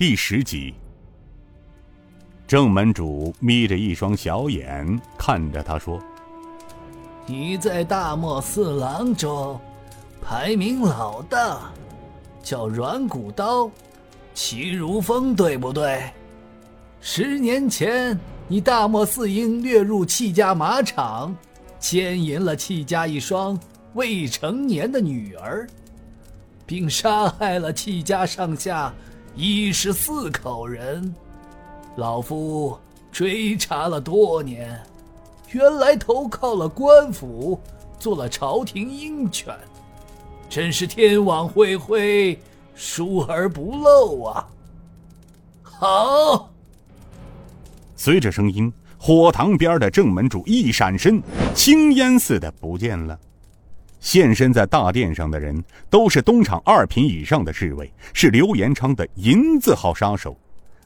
第10集，正门主眯着一双小眼看着他说：“你在大漠四郎中排名老大，叫软骨刀，齐如风，对不对？10年前，你大漠四英掠入戚家马场，奸淫了戚家一双未成年的女儿，并杀害了戚家上下14口人，老夫追查了多年，原来投靠了官府，做了朝廷鹰犬，真是天网恢恢，疏而不漏啊！”好！随着声音，火塘边的正门主一闪身，青烟似的不见了。现身在大殿上的人都是东厂2品以上的侍卫，是刘延昌的银字号杀手。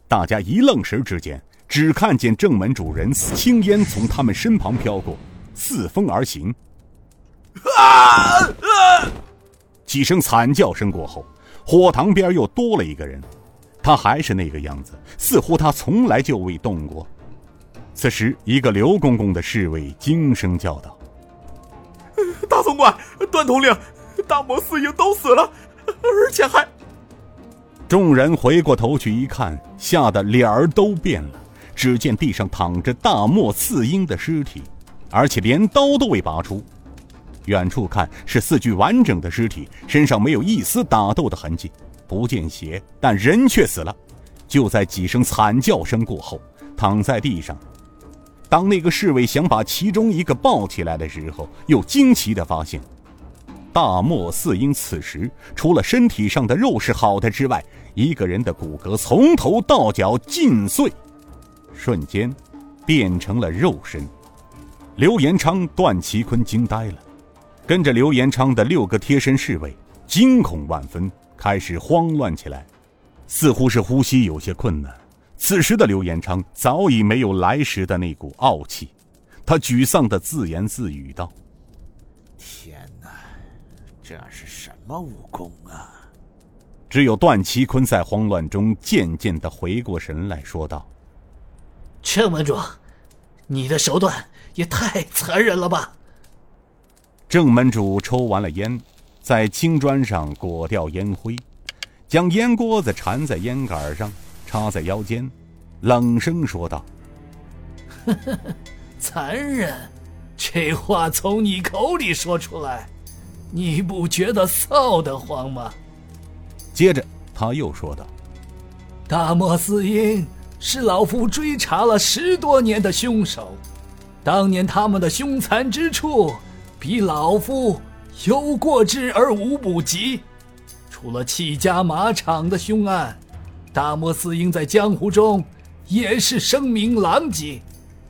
大家一愣神之间，只看见正门主人青烟从他们身旁飘过，四风而行。几声惨叫声过后，火塘边又多了一个人，他还是那个样子，似乎他从来就未动过。此时一个刘公公的侍卫惊声叫道：“大总管，段统领，大漠四英都死了，而且还……”众人回过头去一看，吓得脸儿都变了。只见地上躺着大漠四英的尸体，而且连刀都未拔出。远处看是4具完整的尸体，身上没有一丝打斗的痕迹，不见血，但人却死了。就在几声惨叫声过后，躺在地上。当那个侍卫想把其中一个抱起来的时候，又惊奇地发现，大漠四英此时除了身体上的肉是好的之外，一个人的骨骼从头到脚尽碎，瞬间变成了肉身。刘延昌、段祺坤惊呆了，跟着刘延昌的6个贴身侍卫惊恐万分，开始慌乱起来，似乎是呼吸有些困难。此时的刘延昌早已没有来时的那股傲气，他沮丧地自言自语道：“天哪，这是什么武功啊！”只有段祺坤在慌乱中渐渐地回过神来，说道：“郑门主，你的手段也太残忍了吧！”郑门主抽完了烟，在青砖上裹掉烟灰，将烟锅子缠在烟杆上，插在腰间，冷声说道：“残忍，这话从你口里说出来，你不觉得臊得慌吗？”接着他又说道：“大漠四英是老夫追查了10多年的凶手，当年他们的凶残之处，比老夫有过之而无不及。除了戚家马场的凶案，大漠四英在江湖中也是声名狼藉，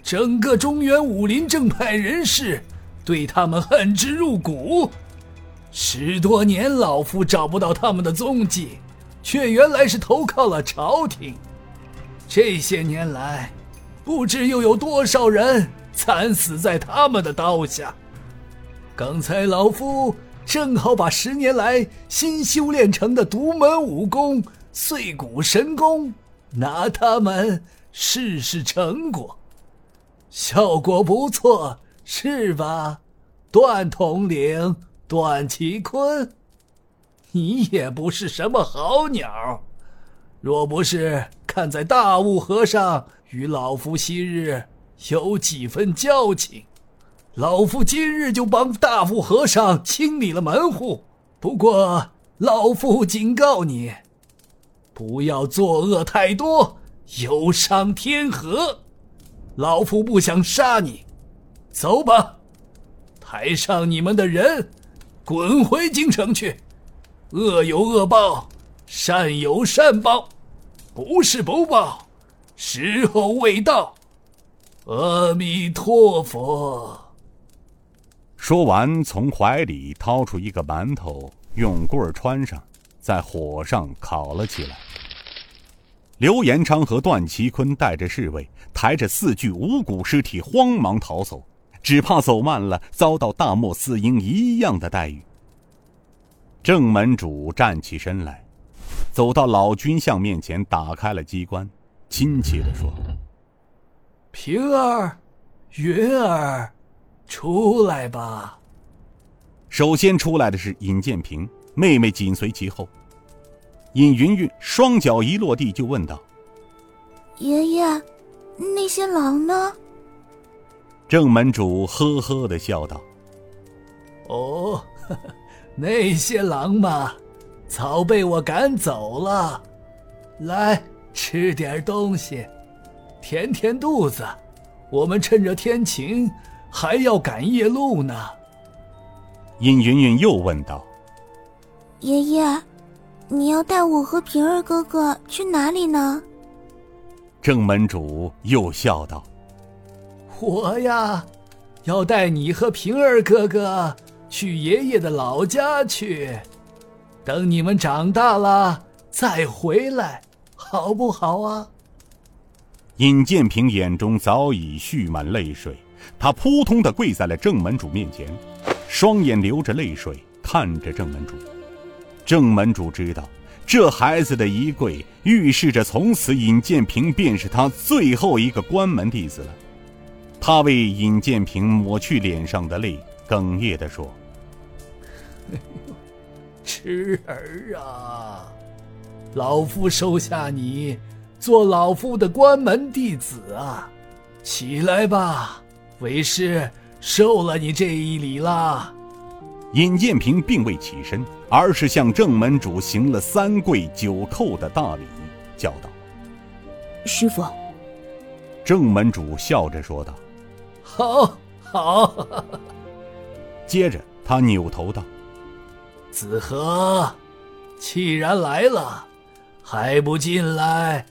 整个中原武林正派人士对他们恨之入骨。10多年，老夫找不到他们的踪迹，却原来是投靠了朝廷。这些年来，不知又有多少人惨死在他们的刀下。刚才老夫正好把10年来新修炼成的独门武功碎骨神功拿他们试试成果，效果不错，是吧？段统领，段祺坤，你也不是什么好鸟，若不是看在大悟和尚与老夫昔日有几分交情，老夫今日就帮大悟和尚清理了门户。不过老夫警告你，不要作恶太多，有伤天和。老夫不想杀你，走吧，抬上你们的人，滚回京城去。恶有恶报，善有善报，不是不报，时候未到。阿弥陀佛。”说完，从怀里掏出一个馒头，用棍穿上，在火上烤了起来。刘延昌和段祺坤带着侍卫，抬着4具无骨尸体慌忙逃走，只怕走慢了，遭到大漠四英一样的待遇。正门主站起身来，走到老军相面前，打开了机关，亲切地说：“平儿，云儿，出来吧。”首先出来的是尹建平，妹妹紧随其后。尹云云双脚一落地就问道：“爷爷，那些狼呢？”郑门主呵呵地笑道：“哦，呵呵，那些狼嘛，早被我赶走了。来，吃点东西，填填肚子。我们趁着天晴，还要赶夜路呢。”殷云云又问道：“爷爷，你要带我和平儿哥哥去哪里呢？”郑门主又笑道：“我呀，要带你和平儿哥哥去爷爷的老家去，等你们长大了再回来，好不好啊？”尹建平眼中早已蓄满泪水，他扑通地跪在了郑门主面前，双眼流着泪水看着郑门主。郑门主知道，这孩子的一跪预示着从此尹建平便是他最后一个关门弟子了。他为尹建平抹去脸上的泪，哽咽地说：“痴儿啊，老夫收下你做老夫的关门弟子啊，起来吧，为师受了你这一礼啦。”尹建平并未起身，而是向郑门主行了3跪9叩的大礼，叫道：“师父。”郑门主笑着说道：“好好。”接着他扭头道：“子和，既然来了，还不进来